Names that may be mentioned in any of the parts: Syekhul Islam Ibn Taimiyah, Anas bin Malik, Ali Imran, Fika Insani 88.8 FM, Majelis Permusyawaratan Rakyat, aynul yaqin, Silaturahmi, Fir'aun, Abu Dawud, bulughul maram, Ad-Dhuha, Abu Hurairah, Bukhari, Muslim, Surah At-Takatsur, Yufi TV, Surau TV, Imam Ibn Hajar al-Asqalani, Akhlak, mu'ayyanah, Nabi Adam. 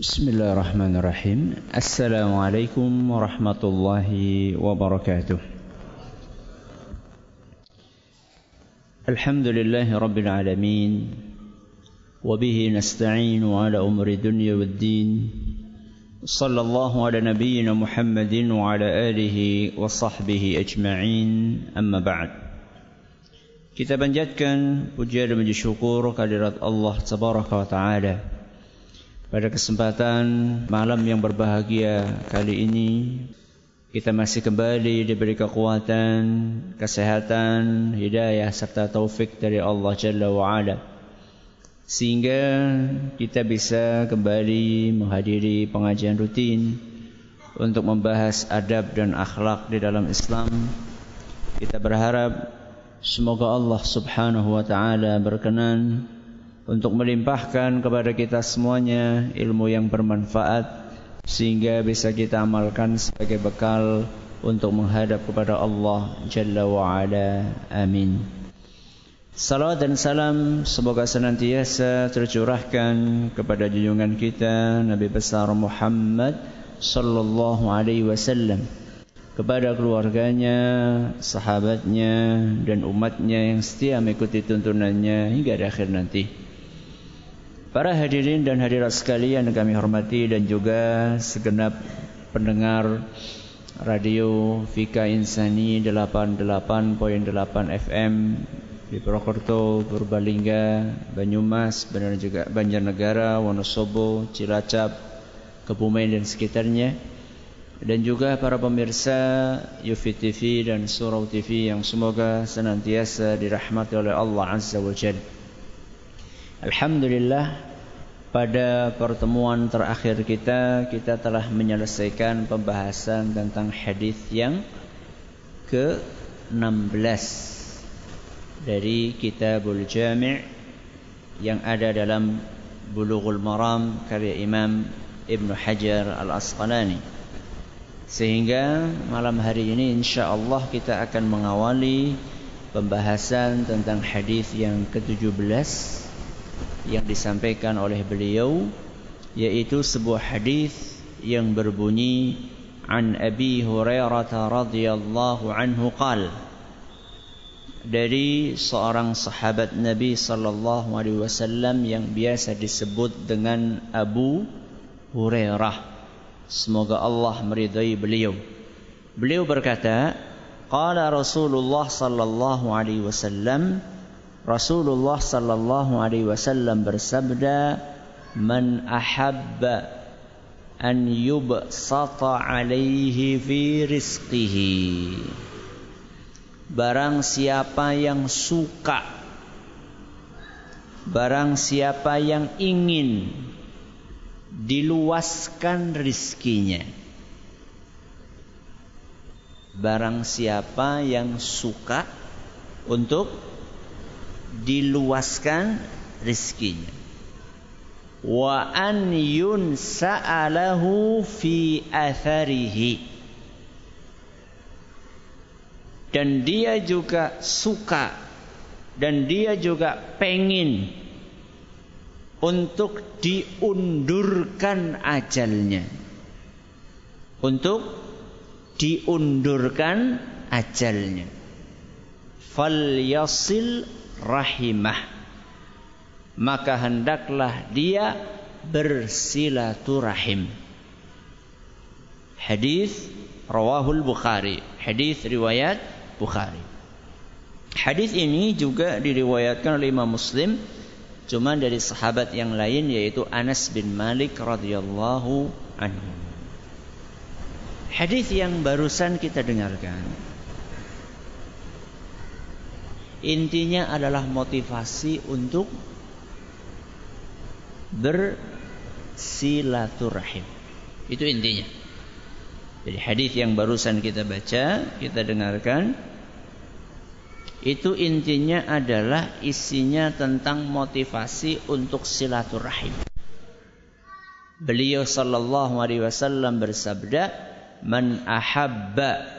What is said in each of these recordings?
Bismillahirrahmanirrahim. Assalamualaikum warahmatullahi wabarakatuh. Alhamdulillahi rabbil alamin. Wabihi nasta'inu ala umri dunya waddin. Sallallahu ala nabiyyina Muhammadin wa ala alihi wa sahbihi ajma'in. Amma ba'd. Kita panjatkan puja dan puji syukur kehadirat Allah tabaraka wa ta'ala pada kesempatan malam yang berbahagia kali ini. Kita masih kembali diberi kekuatan, kesehatan, hidayah serta taufik dari Allah Jalla wa'ala, sehingga kita bisa kembali menghadiri pengajian rutin untuk membahas adab dan akhlak di dalam Islam. Kita berharap semoga Allah subhanahu wa ta'ala berkenan untuk melimpahkan kepada kita semuanya ilmu yang bermanfaat, sehingga bisa kita amalkan sebagai bekal untuk menghadap kepada Allah Jalla wa'ala. Amin. Salawat dan salam semoga senantiasa tercurahkan kepada junjungan kita Nabi besar Muhammad sallallahu alaihi wasallam, kepada keluarganya, sahabatnya, dan umatnya yang setia mengikuti tuntunannya hingga di akhir nanti. Para hadirin dan hadirat sekalian yang kami hormati, dan juga segenap pendengar radio Fika Insani 88.8 FM di Purwokerto, Purbalingga, Banyumas, benar juga Banjarnegara, Wonosobo, Cilacap, Kebumen dan sekitarnya, dan juga para pemirsa Yufi TV dan Surau TV yang semoga senantiasa dirahmati oleh Allah Azza wa Jalla. Alhamdulillah, pada pertemuan terakhir kita telah menyelesaikan pembahasan tentang hadis yang ke-16 dari Kitabul Jami' yang ada dalam Bulughul Maram karya Imam Ibn Hajar al-Asqalani. Sehingga malam hari ini insya-Allah kita akan mengawali pembahasan tentang hadis yang ke-17 yang disampaikan oleh beliau, yaitu sebuah hadis yang berbunyi an Abi Hurairah radhiyallahu anhu qala, dari seorang sahabat Nabi sallallahu alaihi wasallam yang biasa disebut dengan Abu Hurairah, semoga Allah meridai beliau. Beliau berkata, qala Rasulullah sallallahu alaihi wasallam, Rasulullah sallallahu alaihi wasallam bersabda, "Man ahabba an yubsata alaihi fi rizqihi." Barang siapa yang ingin diluaskan rizkinya, barang siapa yang suka untuk diluaskan rizkinya, wa an yunsa'alahu fi atharihi, dan dia juga suka dan dia juga pengin untuk diundurkan ajalnya. Falyasil rahimah, maka hendaklah dia bersilaturahim. Hadis rawahul Bukhari, hadis riwayat Bukhari. Hadis ini juga diriwayatkan oleh Imam Muslim, cuma dari sahabat yang lain, yaitu Anas bin Malik radhiyallahu anhu. Hadis yang barusan kita dengarkan intinya adalah motivasi untuk bersilaturahim. Itu intinya. Jadi hadis yang barusan kita baca, kita dengarkan, itu intinya adalah isinya tentang motivasi untuk silaturahim. Beliau sallallahu alaihi wasallam bersabda, "Man ahabba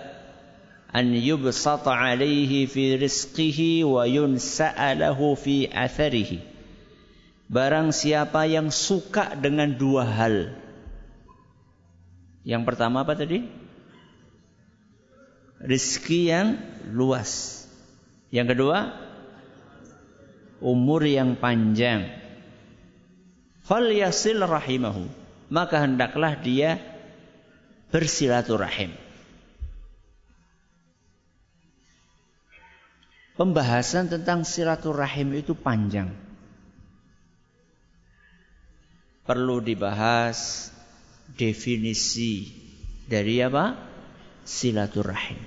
an yubsata alaihi fi rizqihi wa yunsa'alahu fi atharihi." Barang siapa yang suka dengan dua hal. Yang pertama apa tadi? Rezeki yang luas. Yang kedua, umur yang panjang. Falyasil rahimahu. Maka hendaklah dia bersilaturahim. Pembahasan tentang silaturahim itu panjang. Perlu dibahas definisi dari apa? Silaturahim.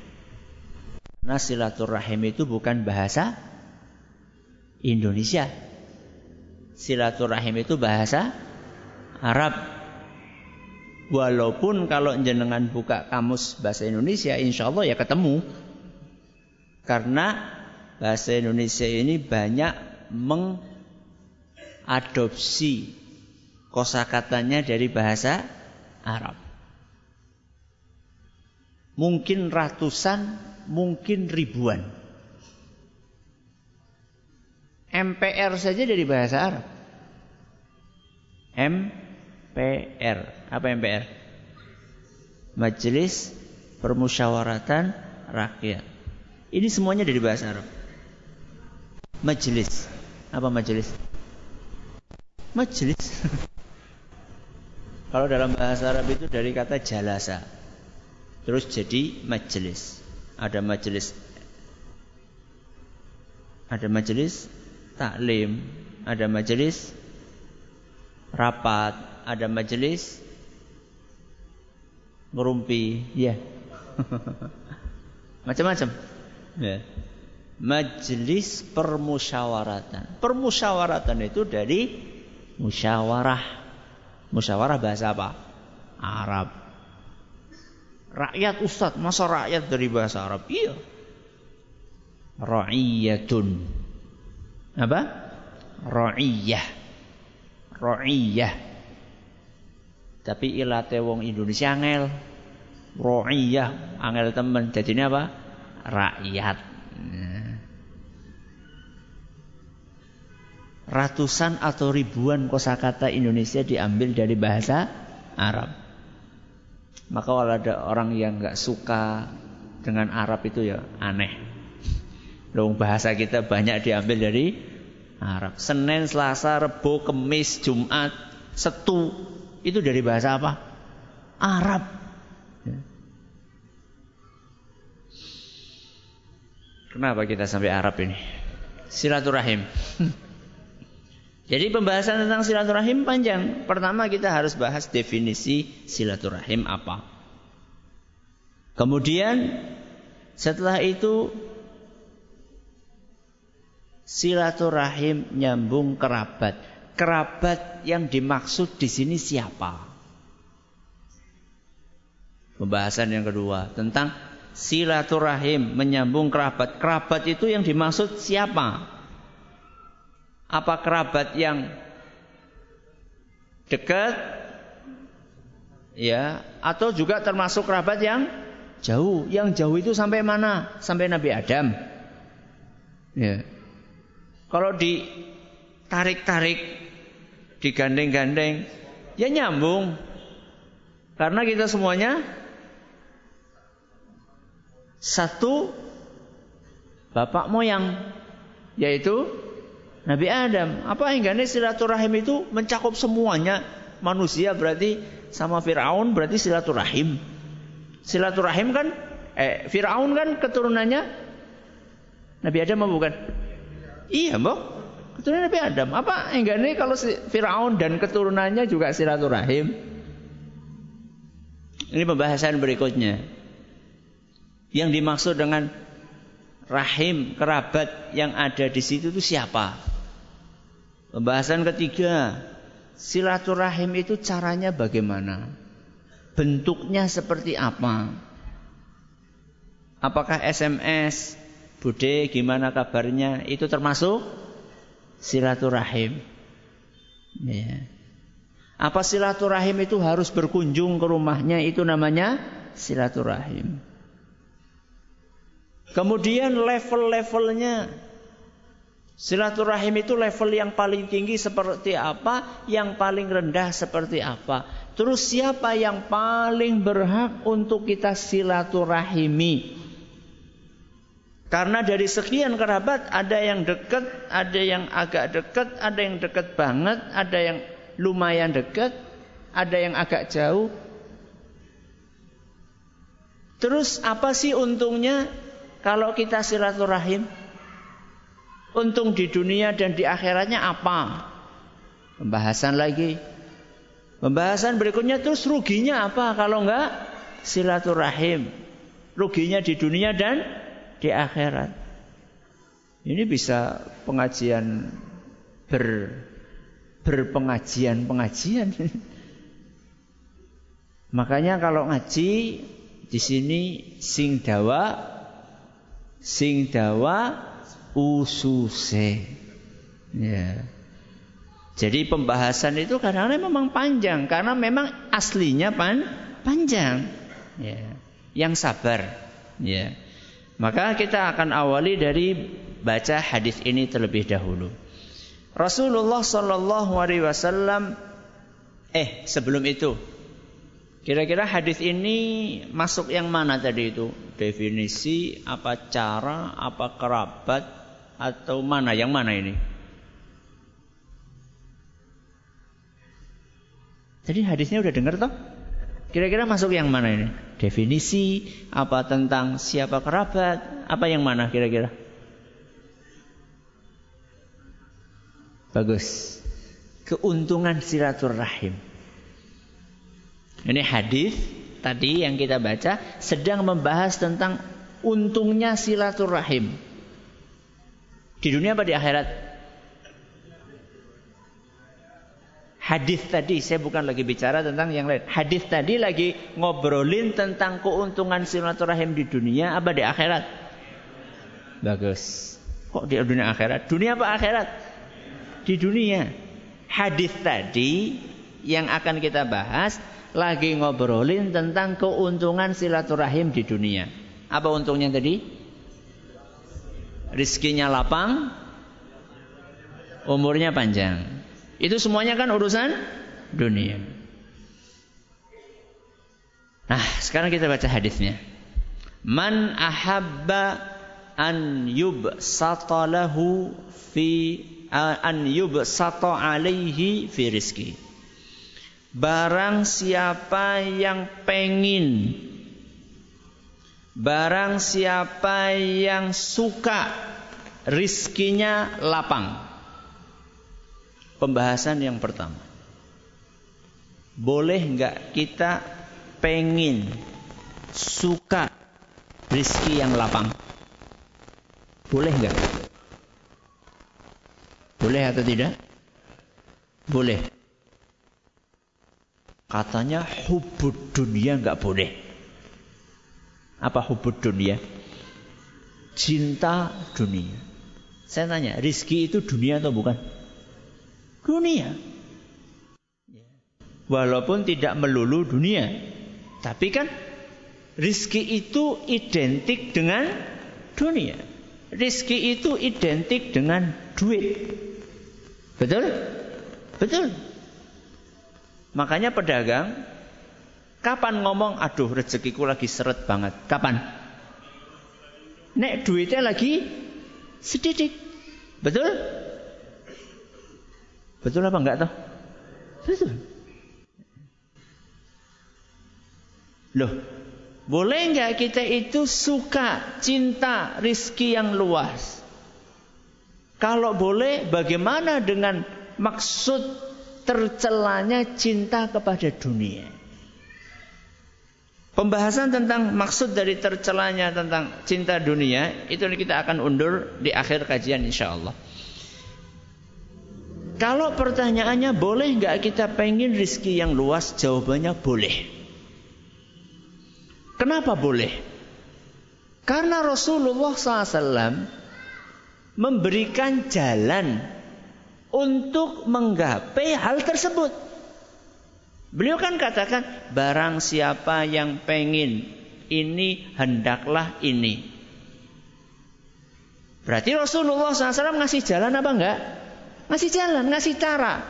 Karena silaturahim itu bukan bahasa Indonesia. Silaturahim itu bahasa Arab. Walaupun kalau jenengan buka kamus bahasa Indonesia, insya Allah ya ketemu. Karena bahasa Indonesia ini banyak mengadopsi kosakatanya dari bahasa Arab. Mungkin ratusan, mungkin ribuan. MPR saja dari bahasa Arab. MPR. Apa MPR? Majelis Permusyawaratan Rakyat. Ini semuanya dari bahasa Arab. Majelis. Apa majelis? Majelis. Kalau dalam bahasa Arab itu dari kata jalasa. Terus jadi majelis. Ada majelis. Ada majelis taklim, ada majelis rapat, ada majelis ngerumpi, ya. Macam-macam. Ya. Majelis permusyawaratan. Permusyawaratan itu dari musyawarah. Musyawarah bahasa apa? Arab. Rakyat ustaz, masa rakyat dari bahasa Arab? Iya. Ra'iyatun. Apa? Ra'iyah. Ra'iyah. Tapi ilate wong Indonesia angel. Ra'iyah angel temen. Jadi ini apa? Rakyat. Ratusan atau ribuan kosakata Indonesia diambil dari bahasa Arab. Maka kalau ada orang yang enggak suka dengan Arab itu ya aneh. Loh, bahasa kita banyak diambil dari Arab. Senin, Selasa, Rebo, Kemis, Jumat, Setu itu dari bahasa apa? Arab. Kenapa kita sampai Arab ini? Silaturahim. Jadi pembahasan tentang silaturahim panjang. Pertama kita harus bahas definisi silaturahim apa. Kemudian setelah itu silaturahim nyambung kerabat. Kerabat yang dimaksud di sini siapa? Pembahasan yang kedua tentang silaturahim menyambung kerabat. Kerabat itu yang dimaksud siapa? Apa kerabat yang dekat, ya, atau juga termasuk kerabat yang jauh? Yang jauh itu sampai mana? Sampai Nabi Adam. Ya. Kalau ditarik-tarik, digandeng-gandeng, ya nyambung. Karena kita semuanya satu bapak moyang, yaitu Nabi Adam. Apa hinggaannya silaturahim itu mencakup semuanya manusia, berarti sama Fir'aun berarti silaturahim. Silaturahim kan Fir'aun kan keturunannya Nabi Adam apa bukan? Iya, Mbok. Keturunan Nabi Adam. Apa hinggaannya kalau Fir'aun dan keturunannya juga silaturahim? Ini pembahasan berikutnya. Yang dimaksud dengan rahim, kerabat yang ada di situ itu siapa? Pembahasan ketiga, silaturahim itu caranya bagaimana? Bentuknya seperti apa? Apakah SMS, Bude gimana kabarnya? Itu termasuk silaturahim. Ya. Apa silaturahim itu harus berkunjung ke rumahnya? Itu namanya silaturahim. Kemudian level-levelnya. Silaturahim itu level yang paling tinggi seperti apa, yang paling rendah seperti apa. Terus siapa yang paling berhak untuk kita silaturahimi? Karena dari sekian kerabat ada yang dekat, ada yang agak dekat, ada yang dekat banget, ada yang lumayan dekat, ada yang agak jauh. Terus apa sih untungnya kalau kita silaturahim? Untung di dunia dan di akhiratnya apa? Pembahasan lagi. Pembahasan berikutnya terus ruginya apa kalau enggak silaturahim? Ruginya di dunia dan di akhirat. Ini bisa pengajian berpengajian. Makanya kalau ngaji di sini sing dawa ususe. Ya. Jadi pembahasan itu kadang-kadang memang panjang karena memang aslinya panjang. Ya. Yang sabar. Ya. Maka kita akan awali dari baca hadis ini terlebih dahulu. Rasulullah Shallallahu Alaihi Wasallam. Sebelum itu, kira-kira hadis ini masuk yang mana tadi itu? Definisi, apa cara, apa kerabat? Atau mana? Yang mana ini? Jadi hadisnya udah dengar toh? Kira-kira masuk yang mana ini? Definisi, apa tentang siapa kerabat? Apa yang mana kira-kira? Bagus. Keuntungan silaturahim. Ini hadis tadi yang kita baca sedang membahas tentang untungnya silaturahim. Di dunia apa di akhirat? Hadis tadi, saya bukan lagi bicara tentang yang lain. Hadis tadi lagi ngobrolin tentang keuntungan silaturahim di dunia apa di akhirat? Bagus. Kok di dunia akhirat? Dunia apa akhirat? Di dunia. Hadis tadi yang akan kita bahas lagi ngobrolin tentang keuntungan silaturahim di dunia. Apa untungnya tadi? Rizkinya lapang, umurnya panjang. Itu semuanya kan urusan dunia. Nah, sekarang kita baca hadisnya. Man ahabba an yubsata lahu fi an yubsata alaihi fi rizki. Barang siapa yang suka rizkinya lapang. Pembahasan yang pertama. Boleh enggak kita pengin suka rizki yang lapang? Boleh enggak? Boleh atau tidak? Boleh. Katanya hubud dunia enggak boleh. Apa hubud dunia? Cinta dunia. Saya tanya, rizki itu dunia atau bukan? Dunia. Walaupun tidak melulu dunia, tapi kan rizki itu identik dengan dunia. Rizki itu identik dengan duit. Betul? Betul. Makanya pedagang, kapan ngomong, aduh rezekiku lagi seret banget. Kapan? Nek duitnya lagi sedikit. Betul? Betul apa enggak toh? Betul. Loh, boleh enggak kita itu suka, cinta, rizki yang luas? Kalau boleh, bagaimana dengan maksud tercelanya cinta kepada dunia? Pembahasan tentang maksud dari tercelanya tentang cinta dunia itu kita akan undur di akhir kajian insyaallah. Kalau pertanyaannya boleh enggak kita pengin rizki yang luas? Jawabannya boleh. Kenapa boleh? Karena Rasulullah SAW memberikan jalan untuk menggapai hal tersebut. Beliau kan katakan, barang siapa yang pengin ini, hendaklah ini. Berarti Rasulullah SAW ngasih jalan apa enggak? Ngasih jalan, ngasih cara.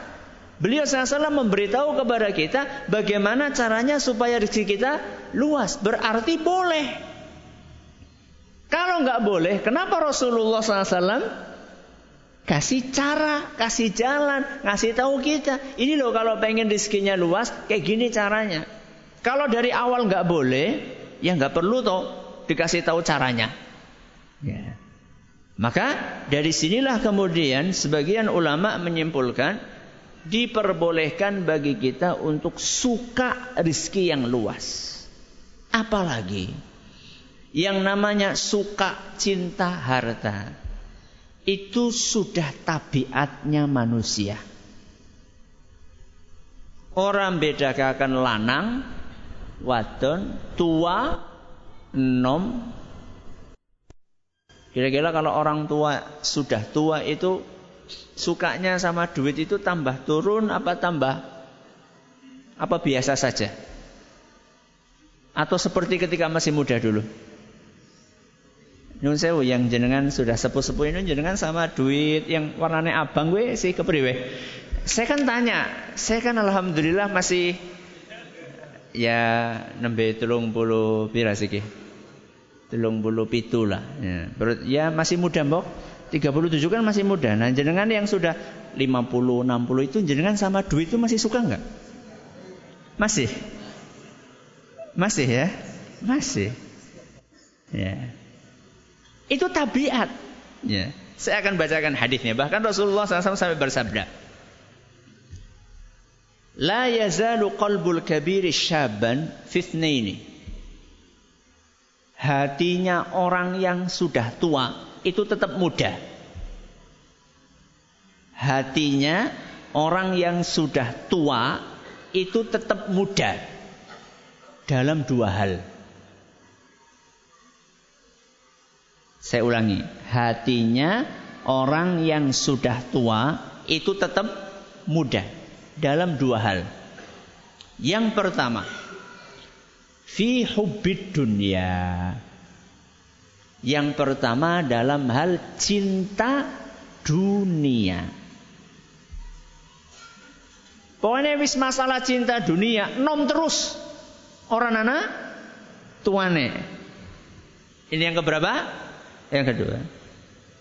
Beliau SAW memberitahu kepada kita bagaimana caranya supaya rezeki kita luas. Berarti boleh. Kalau enggak boleh, kenapa Rasulullah SAW kasih cara, kasih jalan, ngasih tahu kita? Ini loh kalau pengen rezekinya luas, kayak gini caranya. Kalau dari awal enggak boleh, ya enggak perlu toh dikasih tahu caranya. Ya. Maka dari sinilah kemudian sebagian ulama menyimpulkan diperbolehkan bagi kita untuk suka rizki yang luas. Apalagi yang namanya suka cinta harta itu sudah tabiatnya manusia. Orang bedakan lanang, wadon, tua, enom. Kira-kira kalau orang tua sudah tua itu sukanya sama duit itu tambah turun apa tambah? Apa biasa saja? Atau seperti ketika masih muda dulu? Nyun sewu yang jenengan sudah sepuh-sepuh ini jenengan sama duit yang warnanya abang gue sih kepriwe. Saya kan tanya, saya kan alhamdulillah masih ya nembe 30 pira siki. 37 lah. Ya masih muda mbok. 37 kan masih muda. Nah jenengan yang sudah 50, 60 itu jenengan sama duit itu masih suka enggak? Masih? Masih ya? Masih. Ya. Itu tabiat. Ya. Saya akan bacakan hadisnya. Bahkan Rasulullah SAW sampai bersabda, "La yazalu qalbul kabiri syaban fithnaini." Hatinya orang yang sudah tua itu tetap muda. Hatinya orang yang sudah tua itu tetap muda dalam dua hal. Saya ulangi, hatinya orang yang sudah tua itu tetap muda dalam dua hal. Yang pertama, fi hubbid dunya. Yang pertama dalam hal cinta dunia. Pokoknya wis masalah cinta dunia nom terus orang anak tuane. Ini yang keberapa? Yang kedua.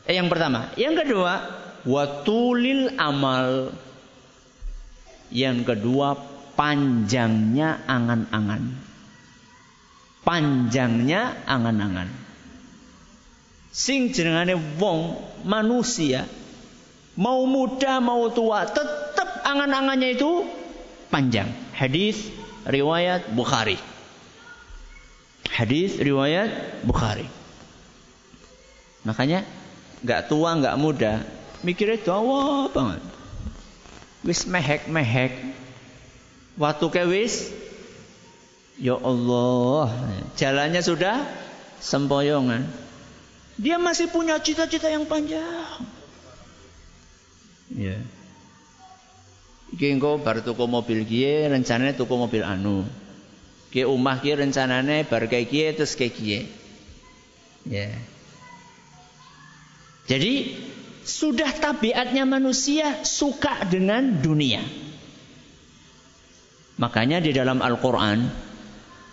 Yang pertama, yang kedua watulil amal. Yang kedua panjangnya angan-angan. Panjangnya angan-angan. Sing jenengane wong manusia mau muda mau tua tetap angan-angannya itu panjang. Hadis riwayat Bukhari. Hadis riwayat Bukhari. Makanya enggak tua enggak muda mikirnya dawa banget. Wis mehek-mehek watuke wis. Ya Allah, jalannya sudah sempoyongan. Dia masih punya cita-cita yang panjang. Ya. Iki engko bar tuku mobil kiye, rencanane tuku mobil anu. Ki omah ki rencanane bar kae kiye terus kae kiye. Ya. Jadi sudah tabiatnya manusia suka dengan dunia. Makanya di dalam Al-Qur'an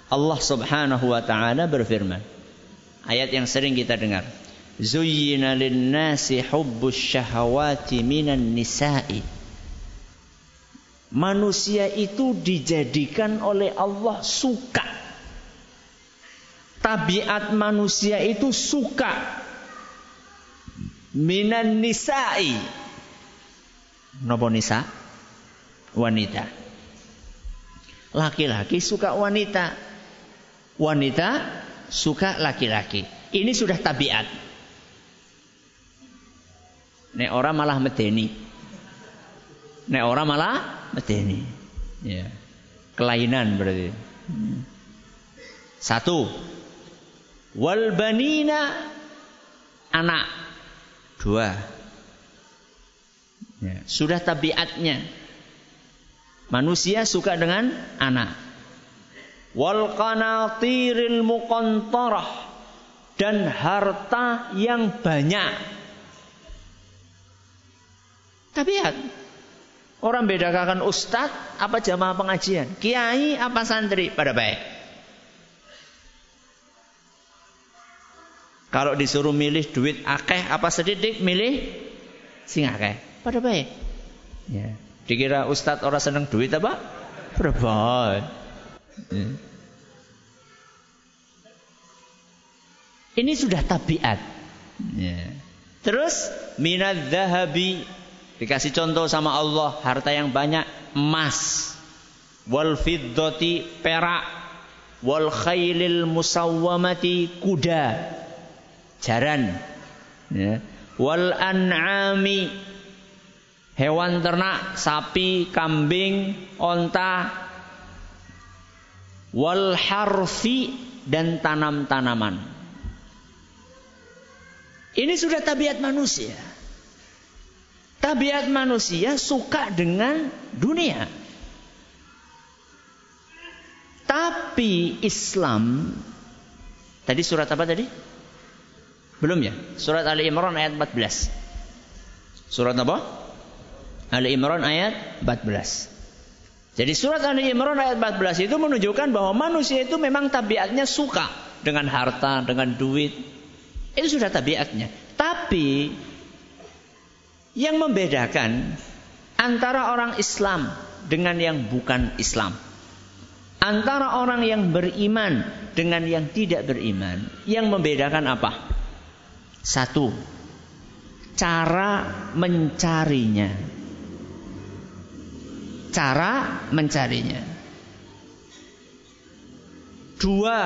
Allah subhanahu wa ta'ala berfirman. Ayat yang sering kita dengar. Zuyyina linnasi hubbus syahawati minan nisa'i. Manusia itu dijadikan oleh Allah suka. Tabiat manusia itu suka. Minan nisa'i. Nopo nisa? Wanita. Laki-laki suka wanita. Wanita suka laki-laki. Ini sudah tabiat. Nek orang malah medeni. Nek orang malah medeni. Ya. Kelainan berarti. Satu. Wal banina anak. Dua. Ya. Sudah tabiatnya. Manusia suka dengan anak. Wal qanatiril muqantarah. dan harta yang banyak. Tabiat. Orang bedakan ustaz apa jamaah pengajian, kiai apa santri, pada baik. Kalau disuruh milih duit akeh apa sedikit, milih sing akeh, pada baik. Ya. Dikira ustaz orang seneng duit apa? Pada baik. Ya. Ini sudah tabiat. Ya. Terus minadz zahabi, dikasih contoh sama Allah, harta yang banyak, emas. Wal fiddati, perak. Wal khailil musawwamati, kuda, jaran. Ya. Wal an'ami, hewan ternak, sapi, kambing, onta. Wal harfi, dan tanam-tanaman. Ini sudah tabiat manusia. Tabiat manusia suka dengan dunia. Tapi Islam, tadi surat apa tadi? Belum ya? Surat Ali Imran ayat 14. Surat apa? Ali Imran ayat 14. Jadi surat Ali Imran ayat 14 itu menunjukkan bahwa manusia itu memang tabiatnya suka dengan harta, dengan duit. Itu sudah tabiatnya. Tapi yang membedakan antara orang Islam dengan yang bukan Islam, antara orang yang beriman dengan yang tidak beriman, yang membedakan apa? Satu, cara mencarinya. Cara mencarinya. Dua,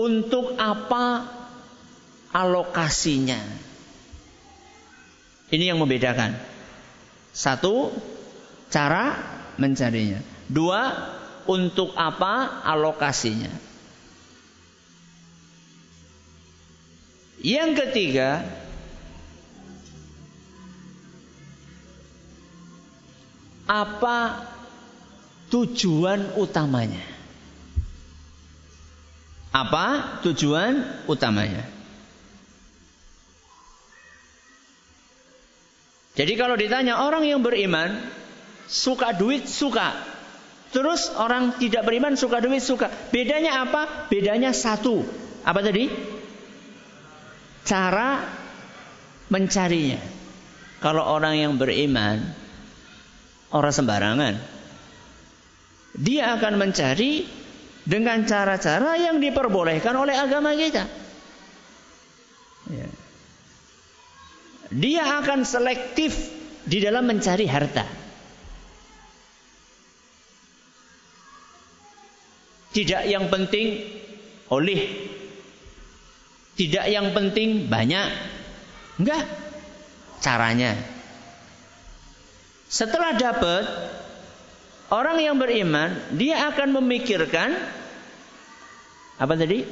untuk apa alokasinya. Ini yang membedakan. Satu, cara mencarinya. Dua, untuk apa alokasinya. Yang ketiga, apa tujuan utamanya. Apa tujuan utamanya. Jadi kalau ditanya orang yang beriman suka duit, suka. Terus orang tidak beriman suka duit, suka. Bedanya apa? Bedanya satu. Apa tadi? Cara mencarinya. Kalau orang yang beriman, orang sembarangan. Dia akan mencari dengan cara-cara yang diperbolehkan oleh agama kita. Ya. Dia akan selektif di dalam mencari harta. Tidak yang penting oleh. Tidak yang penting banyak. Enggak. Caranya. Setelah dapat, orang yang beriman, dia akan memikirkan. Apa tadi?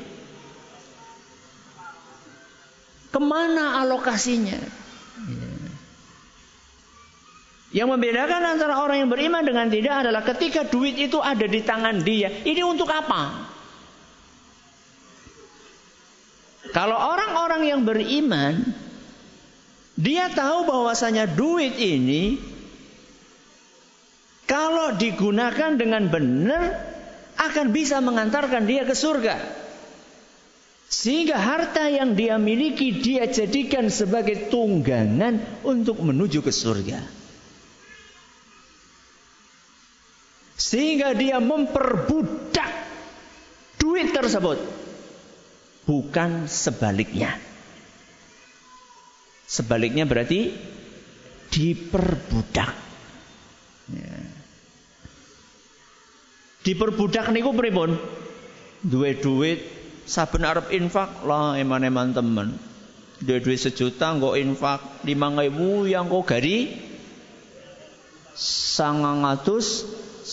Kemana alokasinya. Yang membedakan antara orang yang beriman dengan tidak adalah ketika duit itu ada di tangan dia, ini untuk apa? Kalau orang-orang yang beriman, dia tahu bahwasanya duit ini kalau digunakan dengan benar akan bisa mengantarkan dia ke surga. Sehingga harta yang dia miliki dia jadikan sebagai tunggangan untuk menuju ke surga. Sehingga dia memperbudak duit tersebut. Bukan sebaliknya. Sebaliknya berarti diperbudak. Ya. Diperbudak niku pripun? Duwe duit saben arep infak lah eman-eman temen. Duwe duit 1 juta engko infak 5.000 yang engko gari 995.000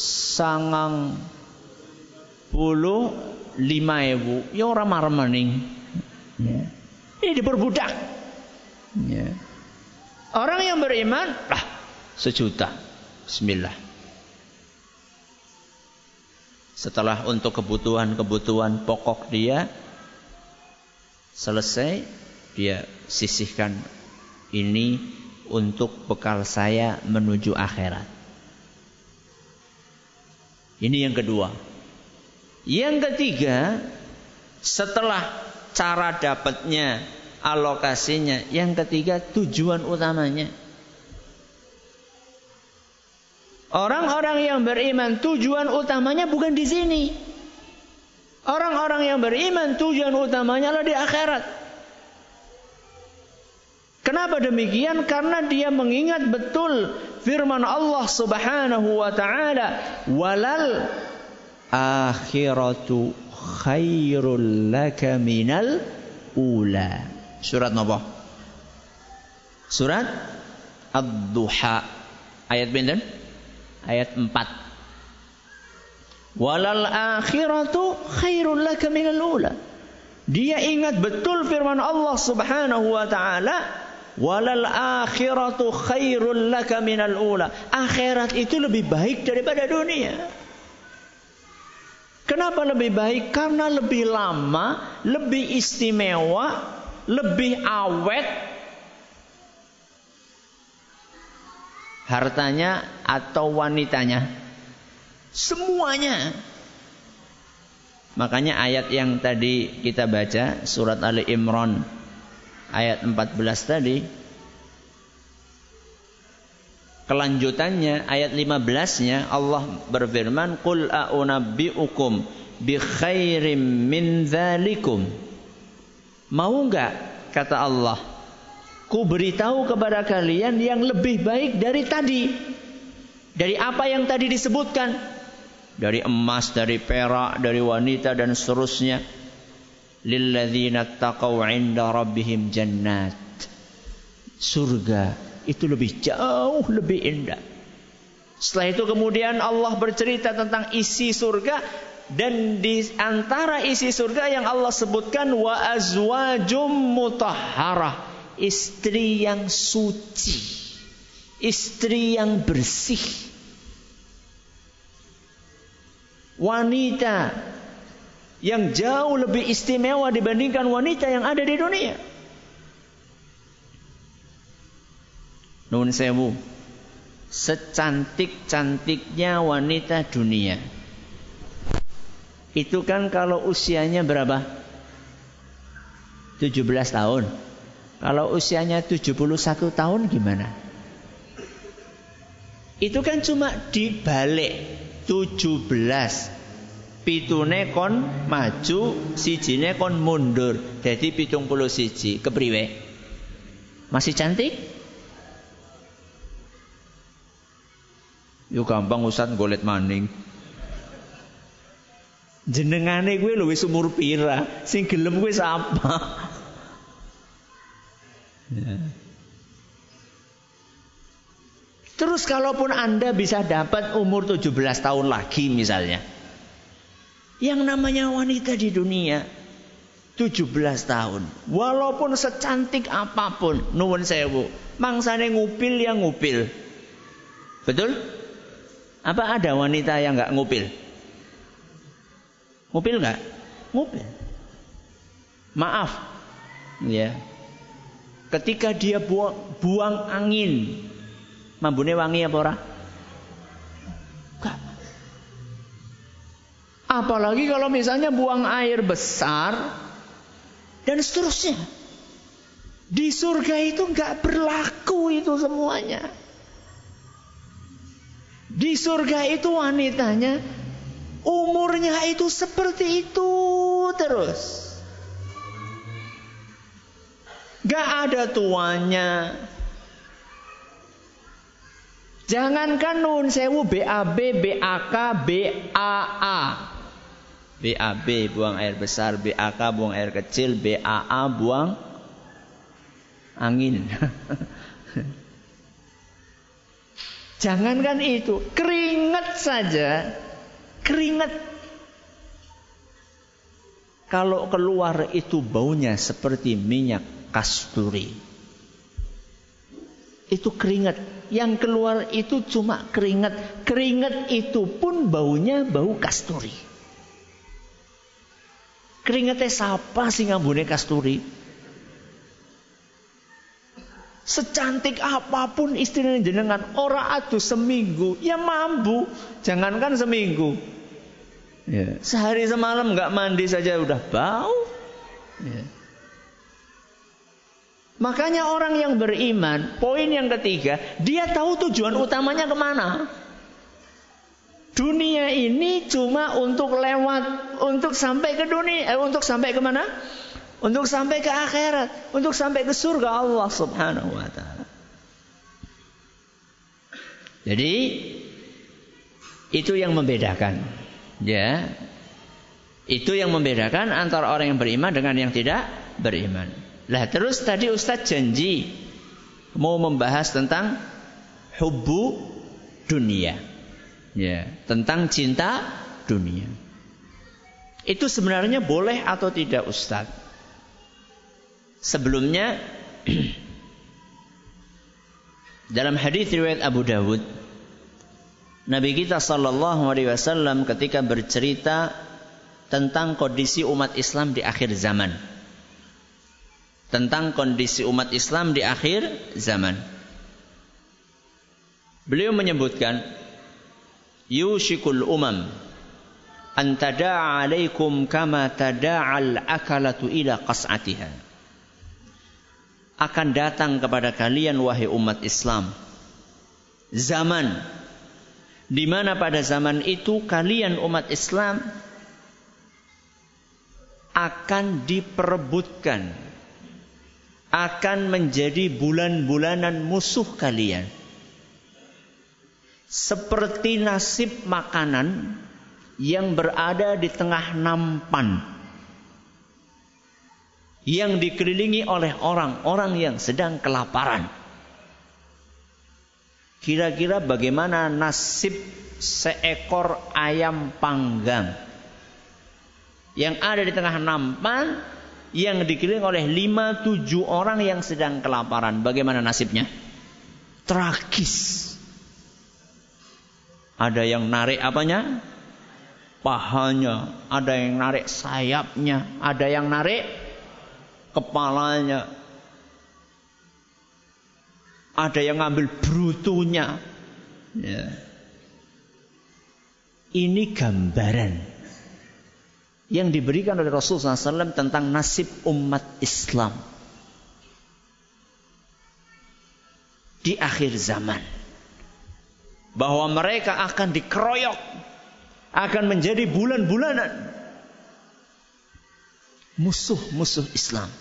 ya ora marmening. Ya. Ini diperbudak. Ya. Orang yang beriman, lah 1 juta. Bismillah. Setelah untuk kebutuhan-kebutuhan pokok dia selesai, dia sisihkan ini untuk bekal saya menuju akhirat. Ini yang kedua. Yang ketiga, setelah cara dapatnya, alokasinya, yang ketiga tujuan utamanya. Orang-orang yang beriman tujuan utamanya bukan di sini. Orang-orang yang beriman tujuan utamanya adalah di akhirat. Kenapa demikian? Karena dia mengingat betul firman Allah Subhanahu wa taala, "Walal akhiratu khairul laka minal ula." Surat apa? Surat Ad-Dhuha ayat pinten? Ayat 4. Walal akhiratu khairul laka minal ula. Dia ingat betul firman Allah Subhanahu wa taala, walal akhiratu khairul laka minal ula. Akhirat itu lebih baik daripada dunia. Kenapa lebih baik? Karena lebih lama, lebih istimewa, lebih awet hartanya atau wanitanya, semuanya. Makanya ayat yang tadi kita baca, surat Ali Imran ayat 14 tadi, kelanjutannya ayat 15-nya Allah berfirman, "Qul a'unabbi'ukum bi khairim min dzalikum." Mau enggak, kata Allah, ku beritahu kepada kalian yang lebih baik dari tadi. Dari apa yang tadi disebutkan. Dari emas, dari perak, dari wanita dan seterusnya. Lilladzina taqaw 'inda rabbihim jannat. Surga itu lebih jauh, lebih indah. Setelah itu kemudian Allah bercerita tentang isi surga, dan di antara isi surga yang Allah sebutkan, wa azwajum mutahharah. Istri yang suci, istri yang bersih, wanita yang jauh lebih istimewa dibandingkan wanita yang ada di dunia. Nuwun sewu, secantik-cantiknya wanita dunia itu kan kalau usianya berapa? 17 tahun. Kalau usianya 71 tahun gimana? Itu kan cuma dibalik 17. Pitune kon maju, sijine kon mundur. Jadi 71 kepriwe? Masih cantik? Yo gampang usan golet maning. Jenengane kuwi lho wis umur pira? Sing gelem kuwi sapa? Ya. Terus kalaupun Anda bisa dapat umur 17 tahun lagi misalnya, yang namanya wanita di dunia 17 tahun, walaupun secantik apapun, nuwun sewu, mangsane ngupil yang ngupil. Betul? Apa ada wanita yang gak ngupil? Ngupil gak? Ngupil. Maaf ya, ketika dia buang angin, mambune wangi apa ora? Enggak. Apalagi kalau misalnya buang air besar dan seterusnya. Di surga itu enggak berlaku itu semuanya. Di surga itu wanitanya umurnya itu seperti itu terus. Gak ada tuanya. Jangankan nun sewu BAB, BAK, BAA. BAB buang air besar, BAK buang air kecil, BAA buang angin. Jangankan itu, keringat saja. Keringat kalau keluar itu baunya seperti minyak kasturi. Itu keringat. Yang keluar itu cuma keringat. Keringat itu pun baunya bau kasturi. Keringetnya siapa sih ngambune kasturi? Secantik apapun istrinya jenengan, ora adus seminggu, ya mambu. Jangankan seminggu, yeah, sehari semalam nggak mandi saja udah bau. Yeah. Makanya orang yang beriman, poin yang ketiga, dia tahu tujuan utamanya kemana. Dunia ini cuma untuk lewat, untuk sampai ke dunia, untuk sampai ke mana? Untuk sampai ke akhirat, untuk sampai ke surga Allah Subhanahu wa taala. Jadi itu yang membedakan, ya. Itu yang membedakan antara orang yang beriman dengan yang tidak beriman. Lah terus tadi Ustaz janji mau membahas tentang hubbu dunia. Ya, tentang cinta dunia. Itu sebenarnya boleh atau tidak Ustaz? Sebelumnya dalam hadis riwayat Abu Dawud, Nabi kita sallallahu alaihi wasallam ketika bercerita tentang kondisi umat Islam di akhir zaman. Tentang kondisi umat Islam di akhir zaman. Beliau menyebutkan, yushikul umam an tada'a alaikum kama tada'al akalatu ila qas'atiha. Akan datang kepada kalian wahai umat Islam zaman di mana pada zaman itu kalian umat Islam akan diperebutkan, akan menjadi bulan-bulanan musuh kalian. Seperti nasib makanan yang berada di tengah nampan, yang dikelilingi oleh orang-orang yang sedang kelaparan. Kira-kira bagaimana nasib seekor ayam panggang yang ada di tengah nampan, yang dikelilingi oleh 5-7 orang yang sedang kelaparan. Bagaimana nasibnya? Tragis. Ada yang narik apanya? Pahanya. Ada yang narik sayapnya. Ada yang narik kepalanya. Ada yang ngambil brutunya. Ya. Ini gambaran yang diberikan oleh Rasulullah SAW tentang nasib umat Islam di akhir zaman. Bahwa mereka akan dikeroyok, akan menjadi bulan-bulanan musuh-musuh Islam.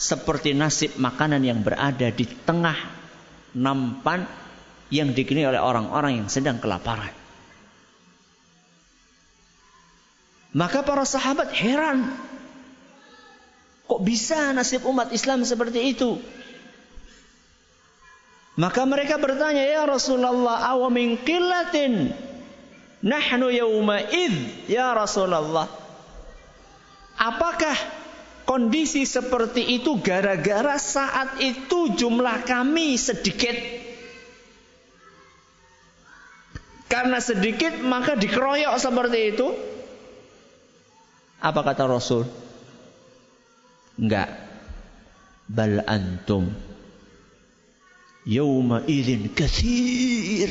Seperti nasib makanan yang berada di tengah nampan, yang dikini oleh orang-orang yang sedang kelaparan. Maka para sahabat heran, kok bisa nasib umat Islam seperti itu? Maka mereka bertanya, ya Rasulullah, awa min qillatin nahnu yawma idh, ya Rasulullah. Apakah kondisi seperti itu gara-gara saat itu jumlah kami sedikit? Karena sedikit maka dikeroyok seperti itu? Apa kata Rasul? Enggak. Bal antum yauma idzin katsir.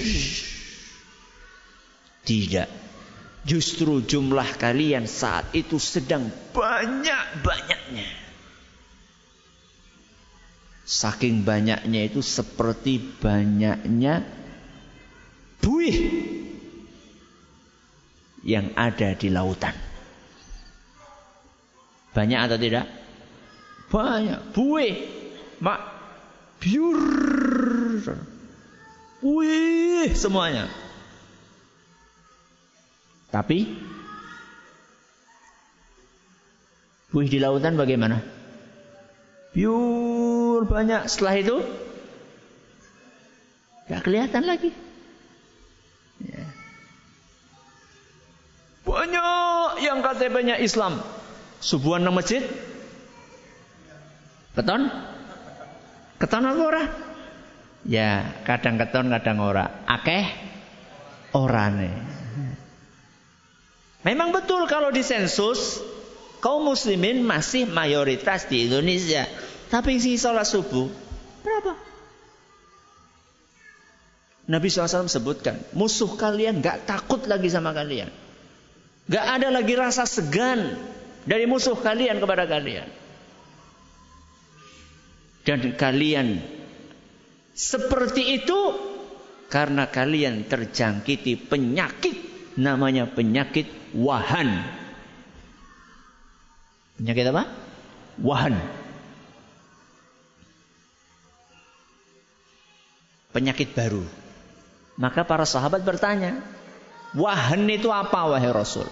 Tidak. Justru jumlah kalian saat itu sedang banyak-banyaknya. Saking banyaknya itu seperti banyaknya buih yang ada di lautan. Banyak atau tidak? Banyak. Buih. Mak. Biur, wih semuanya. Tapi buih di lautan bagaimana? Biur banyak. Setelah itu gak kelihatan lagi. Ya. Banyak yang katanya Islam, subuhan nang masjid, keton. Keton apa ora? Ya, kadang keton, kadang ora. Akeh orane. Memang betul kalau di sensus kaum muslimin masih mayoritas di Indonesia. Tapi si sholat subuh berapa? Nabi SAW sebutkan, musuh kalian gak takut lagi sama kalian. Gak ada lagi rasa segan dari musuh kalian kepada kalian. Dan kalian seperti itu karena kalian terjangkiti penyakit, namanya penyakit wahan. Penyakit apa? Wahan. Penyakit baru. Maka para sahabat bertanya, wahan itu apa wahai Rasul?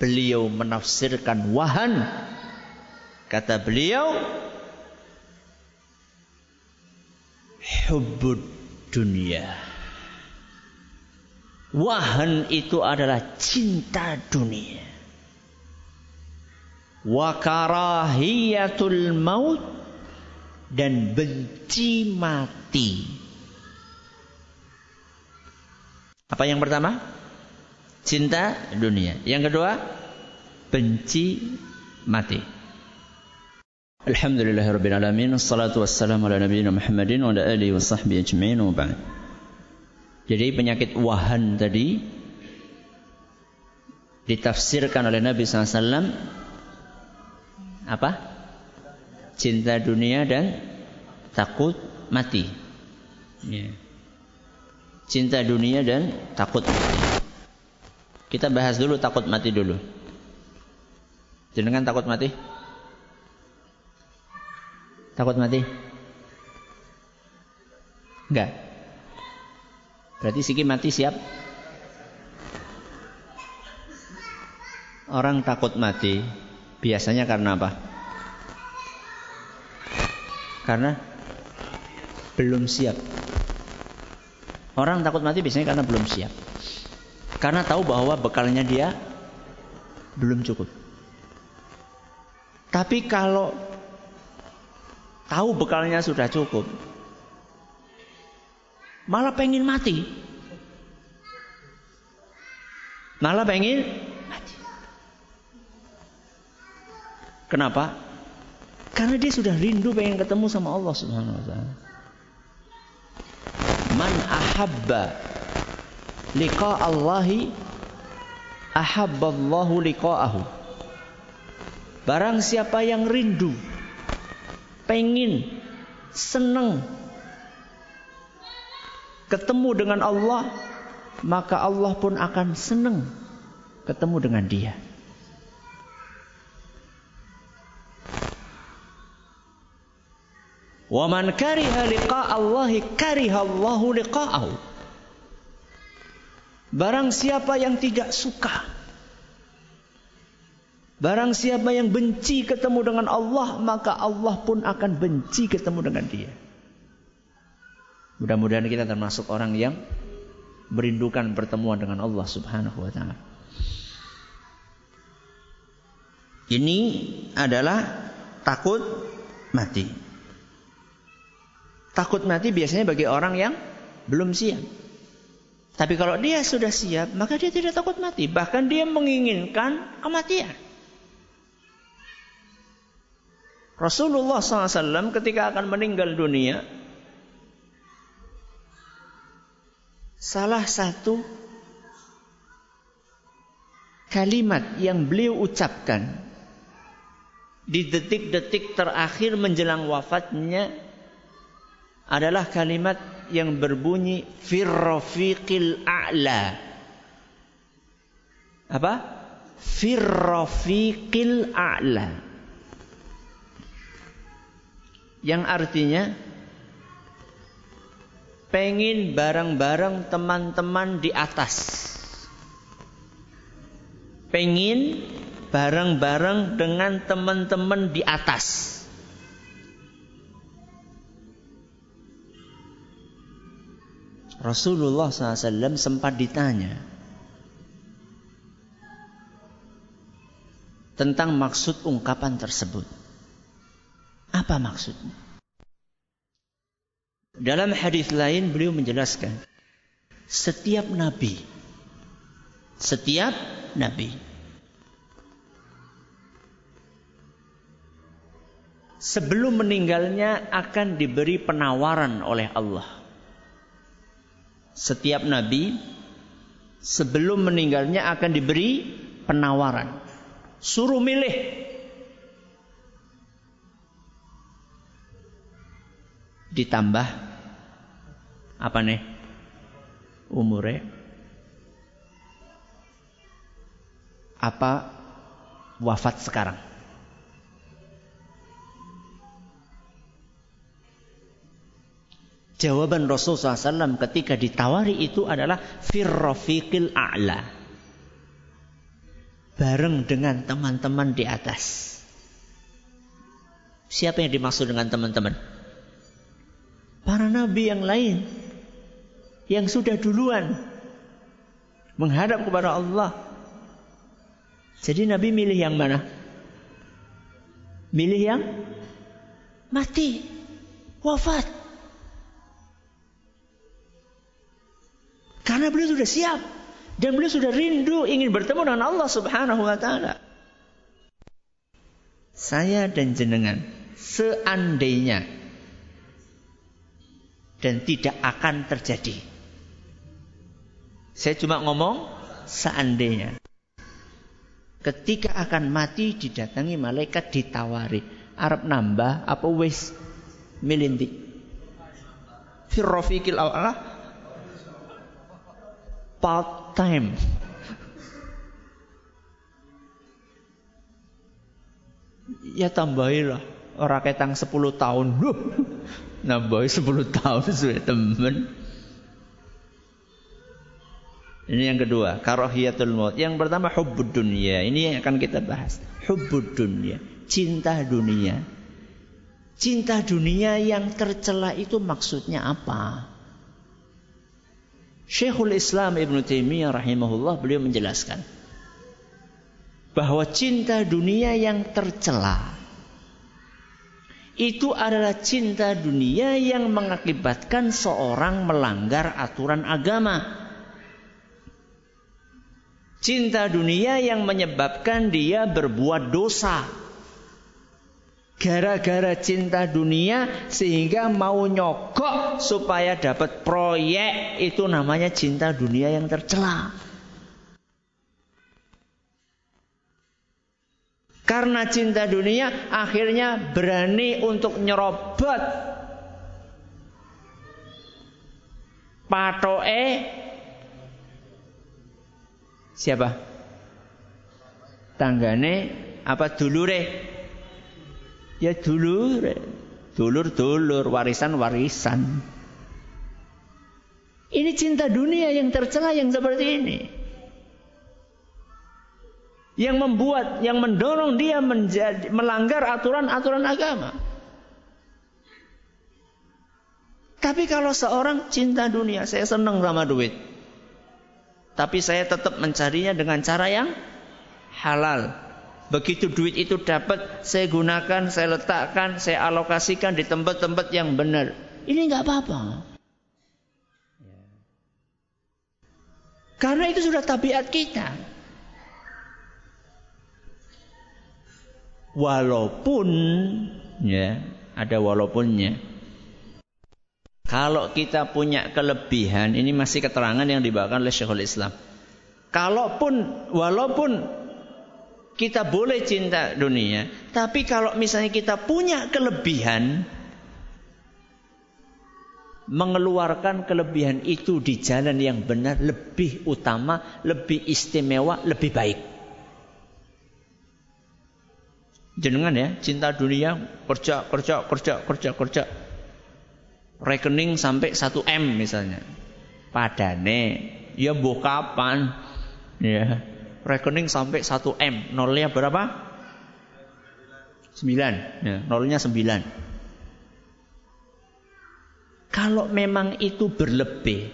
Beliau menafsirkan wahan. Kata beliau, hubbud dunia. Wahan itu adalah cinta dunia. Wa karahiyatul maut, dan benci mati. Apa yang pertama? Cinta dunia. Yang kedua, benci mati. Alhamdulillahirabbil alamin, wassalatu wassalamu ala nabiyina Muhammadin wa ala alihi washabbihi ajmain, wa ba'd. Jadi penyakit wahan tadi ditafsirkan oleh Nabi SAW apa? Cinta dunia dan takut mati. Cinta dunia dan takut mati. Kita bahas dulu takut mati dulu. Jenengan takut mati? Takut mati? Enggak. Berarti Siki mati siap? Orang takut mati biasanya karena apa? Karena belum siap. Orang takut mati biasanya karena belum siap. Karena tahu bahwa bekalnya dia belum cukup. Tapi kalau tahu bekalnya sudah cukup, malah pengen mati. Malah pengen mati. Kenapa? Karena dia sudah rindu pengen ketemu sama Allah Subhanahu wa ta'ala. Man ahabba liqa Allahi ahabballahu liqa'ahu. Barang siapa yang rindu, pengin, senang ketemu dengan Allah, maka Allah pun akan senang ketemu dengan dia. Wa man kariha liqa Allahi kariha Allahu liqa'ahu. Barang siapa yang tidak suka, barang siapa yang benci ketemu dengan Allah, maka Allah pun akan benci ketemu dengan dia. Mudah-mudahan kita termasuk orang yang merindukan pertemuan dengan Allah Subhanahu wa ta'ala. Ini adalah takut mati. Takut mati biasanya bagi orang yang belum siap. Tapi kalau dia sudah siap, maka dia tidak takut mati. Bahkan dia menginginkan kematian. Rasulullah SAW ketika akan meninggal dunia, salah satu kalimat yang beliau ucapkan di detik-detik terakhir menjelang wafatnya adalah kalimat yang berbunyi Firrafiqil A'la. Apa? Firrafiqil A'la. Yang artinya, pengin bareng-bareng teman-teman di atas. Pengin bareng-bareng dengan teman-teman di atas. Rasulullah SAW sempat ditanya tentang maksud ungkapan tersebut. Apa maksudnya? Dalam hadis lain beliau menjelaskan, setiap nabi sebelum meninggalnya akan diberi penawaran oleh Allah. Setiap nabi sebelum meninggalnya akan diberi penawaran. Suruh milih. Ditambah apa nih? Umurnya. Apa wafat sekarang? Jawaban Rasulullah SAW ketika ditawari itu adalah firrafiqil a'la, bareng dengan teman-teman di atas. Siapa yang dimaksud dengan teman-teman? Para nabi yang lain, yang sudah duluan menghadap kepada Allah. Jadi nabi milih yang mana? Milih yang mati, wafat. Karena beliau sudah siap dan beliau sudah rindu ingin bertemu dengan Allah Subhanahu wa taala. Saya dan jenengan seandainya, dan tidak akan terjadi. Saya cuma ngomong seandainya. Ketika akan mati didatangi malaikat ditawari, arep nambah apa wis milinti. Firrafiqil a'la. Part time. Ya tambahilah orang ketang 10 tahun. Duh. Nambahi 10 tahun sudah temen. Ini yang kedua, karahiyatul maut. Yang pertama hubbud dunia. Ini yang akan kita bahas. Hubbud dunia, cinta dunia. Cinta dunia yang tercela itu maksudnya apa? Syekhul Islam Ibn Taimiyah rahimahullah beliau menjelaskan bahwa cinta dunia yang tercela itu adalah cinta dunia yang mengakibatkan seorang melanggar aturan agama. Cinta dunia yang menyebabkan dia berbuat dosa. Gara-gara cinta dunia sehingga mau nyogok supaya dapat proyek, itu namanya cinta dunia yang tercela. Karena cinta dunia akhirnya berani untuk nyerobot patoke siapa? Tanggane apa dulure? Ya dulur, warisan. Ini cinta dunia yang tercela yang seperti ini. Yang membuat, yang mendorong dia menjadi, melanggar aturan-aturan agama. Tapi kalau seorang cinta dunia, saya senang sama duit. Tapi saya tetap mencarinya dengan cara yang halal. Begitu duit itu dapat, saya gunakan, saya letakkan, saya alokasikan di tempat-tempat yang benar. Ini enggak apa-apa. Karena itu sudah tabiat kita. Walaupun, ya, ada walaupunnya. Kalau kita punya kelebihan, ini masih keterangan yang dibawakan oleh Syekhul Islam. Walaupun kita boleh cinta dunia, tapi kalau misalnya kita punya kelebihan, mengeluarkan kelebihan itu di jalan yang benar lebih utama, lebih istimewa, lebih baik. Jenengan ya, cinta dunia, kerja. Rekening sampai 1M misalnya. Padane, ya mbuh kapan? Ya. Rekening sampai 1M, nolnya berapa? 9, ya, nolnya 9. Kalau memang itu berlebih,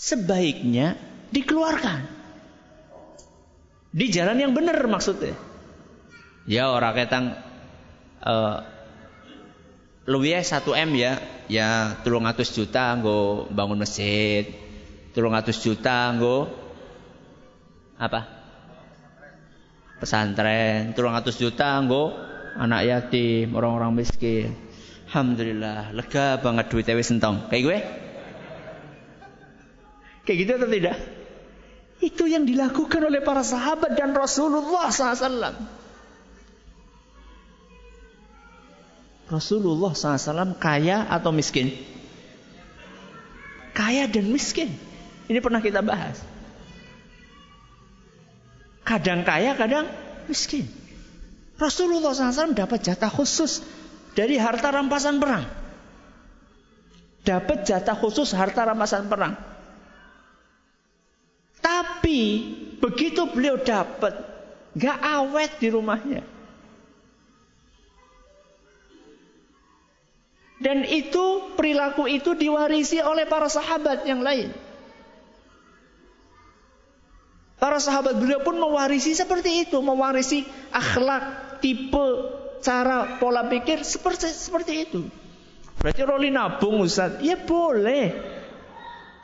sebaiknya dikeluarkan di jalan yang benar maksudnya. Ya orang ketang luwih 1M ya 300 juta nggo bangun masjid, 300 juta nggo apa? Pesantren, 300 juta nggo anak yatim, orang-orang miskin. Alhamdulillah, lega banget duit wis entong. Kayak gue? Kayak gitu atau tidak? Itu yang dilakukan oleh para sahabat dan Rasulullah SAW. Rasulullah SAW kaya atau miskin? Kaya dan miskin. Ini pernah kita bahas. Kadang kaya, kadang miskin. Rasulullah SAW dapat jatah khusus dari harta rampasan perang. Dapat jatah khusus harta rampasan perang. Tapi begitu beliau dapat, gak awet di rumahnya. Dan itu perilaku itu diwarisi oleh para sahabat yang lain. Para sahabat beliau pun mewarisi seperti itu, mewarisi akhlak, tipe, cara, pola pikir seperti itu. Berarti roli nabung Ustaz, ya boleh.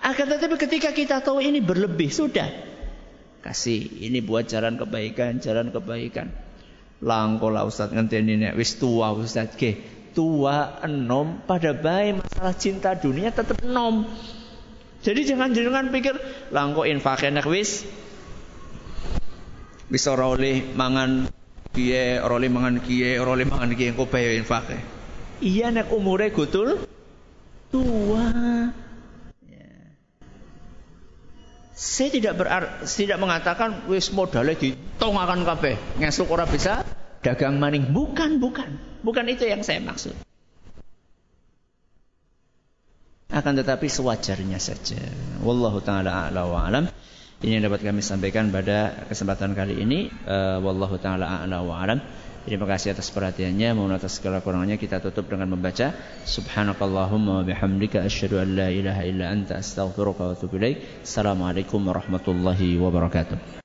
Akan tetapi ketika kita tahu ini berlebih, sudah kasih ini buat jalan kebaikan. Langkola Ustaz ngenteni nek wis tua Ustaz ge. Tua enom pada bae masalah cinta dunia tetap enom. Jadi jangan pikir langko infake nek wis ora oleh mangan kiye, ora oleh mangan kiye engko bae infake. Iya nek umure gutul tua. Saya tidak mengatakan wis modale ditongakan kabeh, ngesuk ora bisa dagang maning. Bukan itu yang saya maksud. Akan tetapi sewajarnya saja. Wallahu taala a'la wa alam. Ini yang dapat kami sampaikan pada kesempatan kali ini. Wallahu taala a'la wa alam. Terima kasih atas perhatiannya. Mohon atas segala kurangnya. Kita tutup dengan membaca Subhanakallahumma wa bihamdika asyhadu an la ilaha illa anta astaghfiruka wa atubu ilaik. Assalamualaikum warahmatullahi wabarakatuh.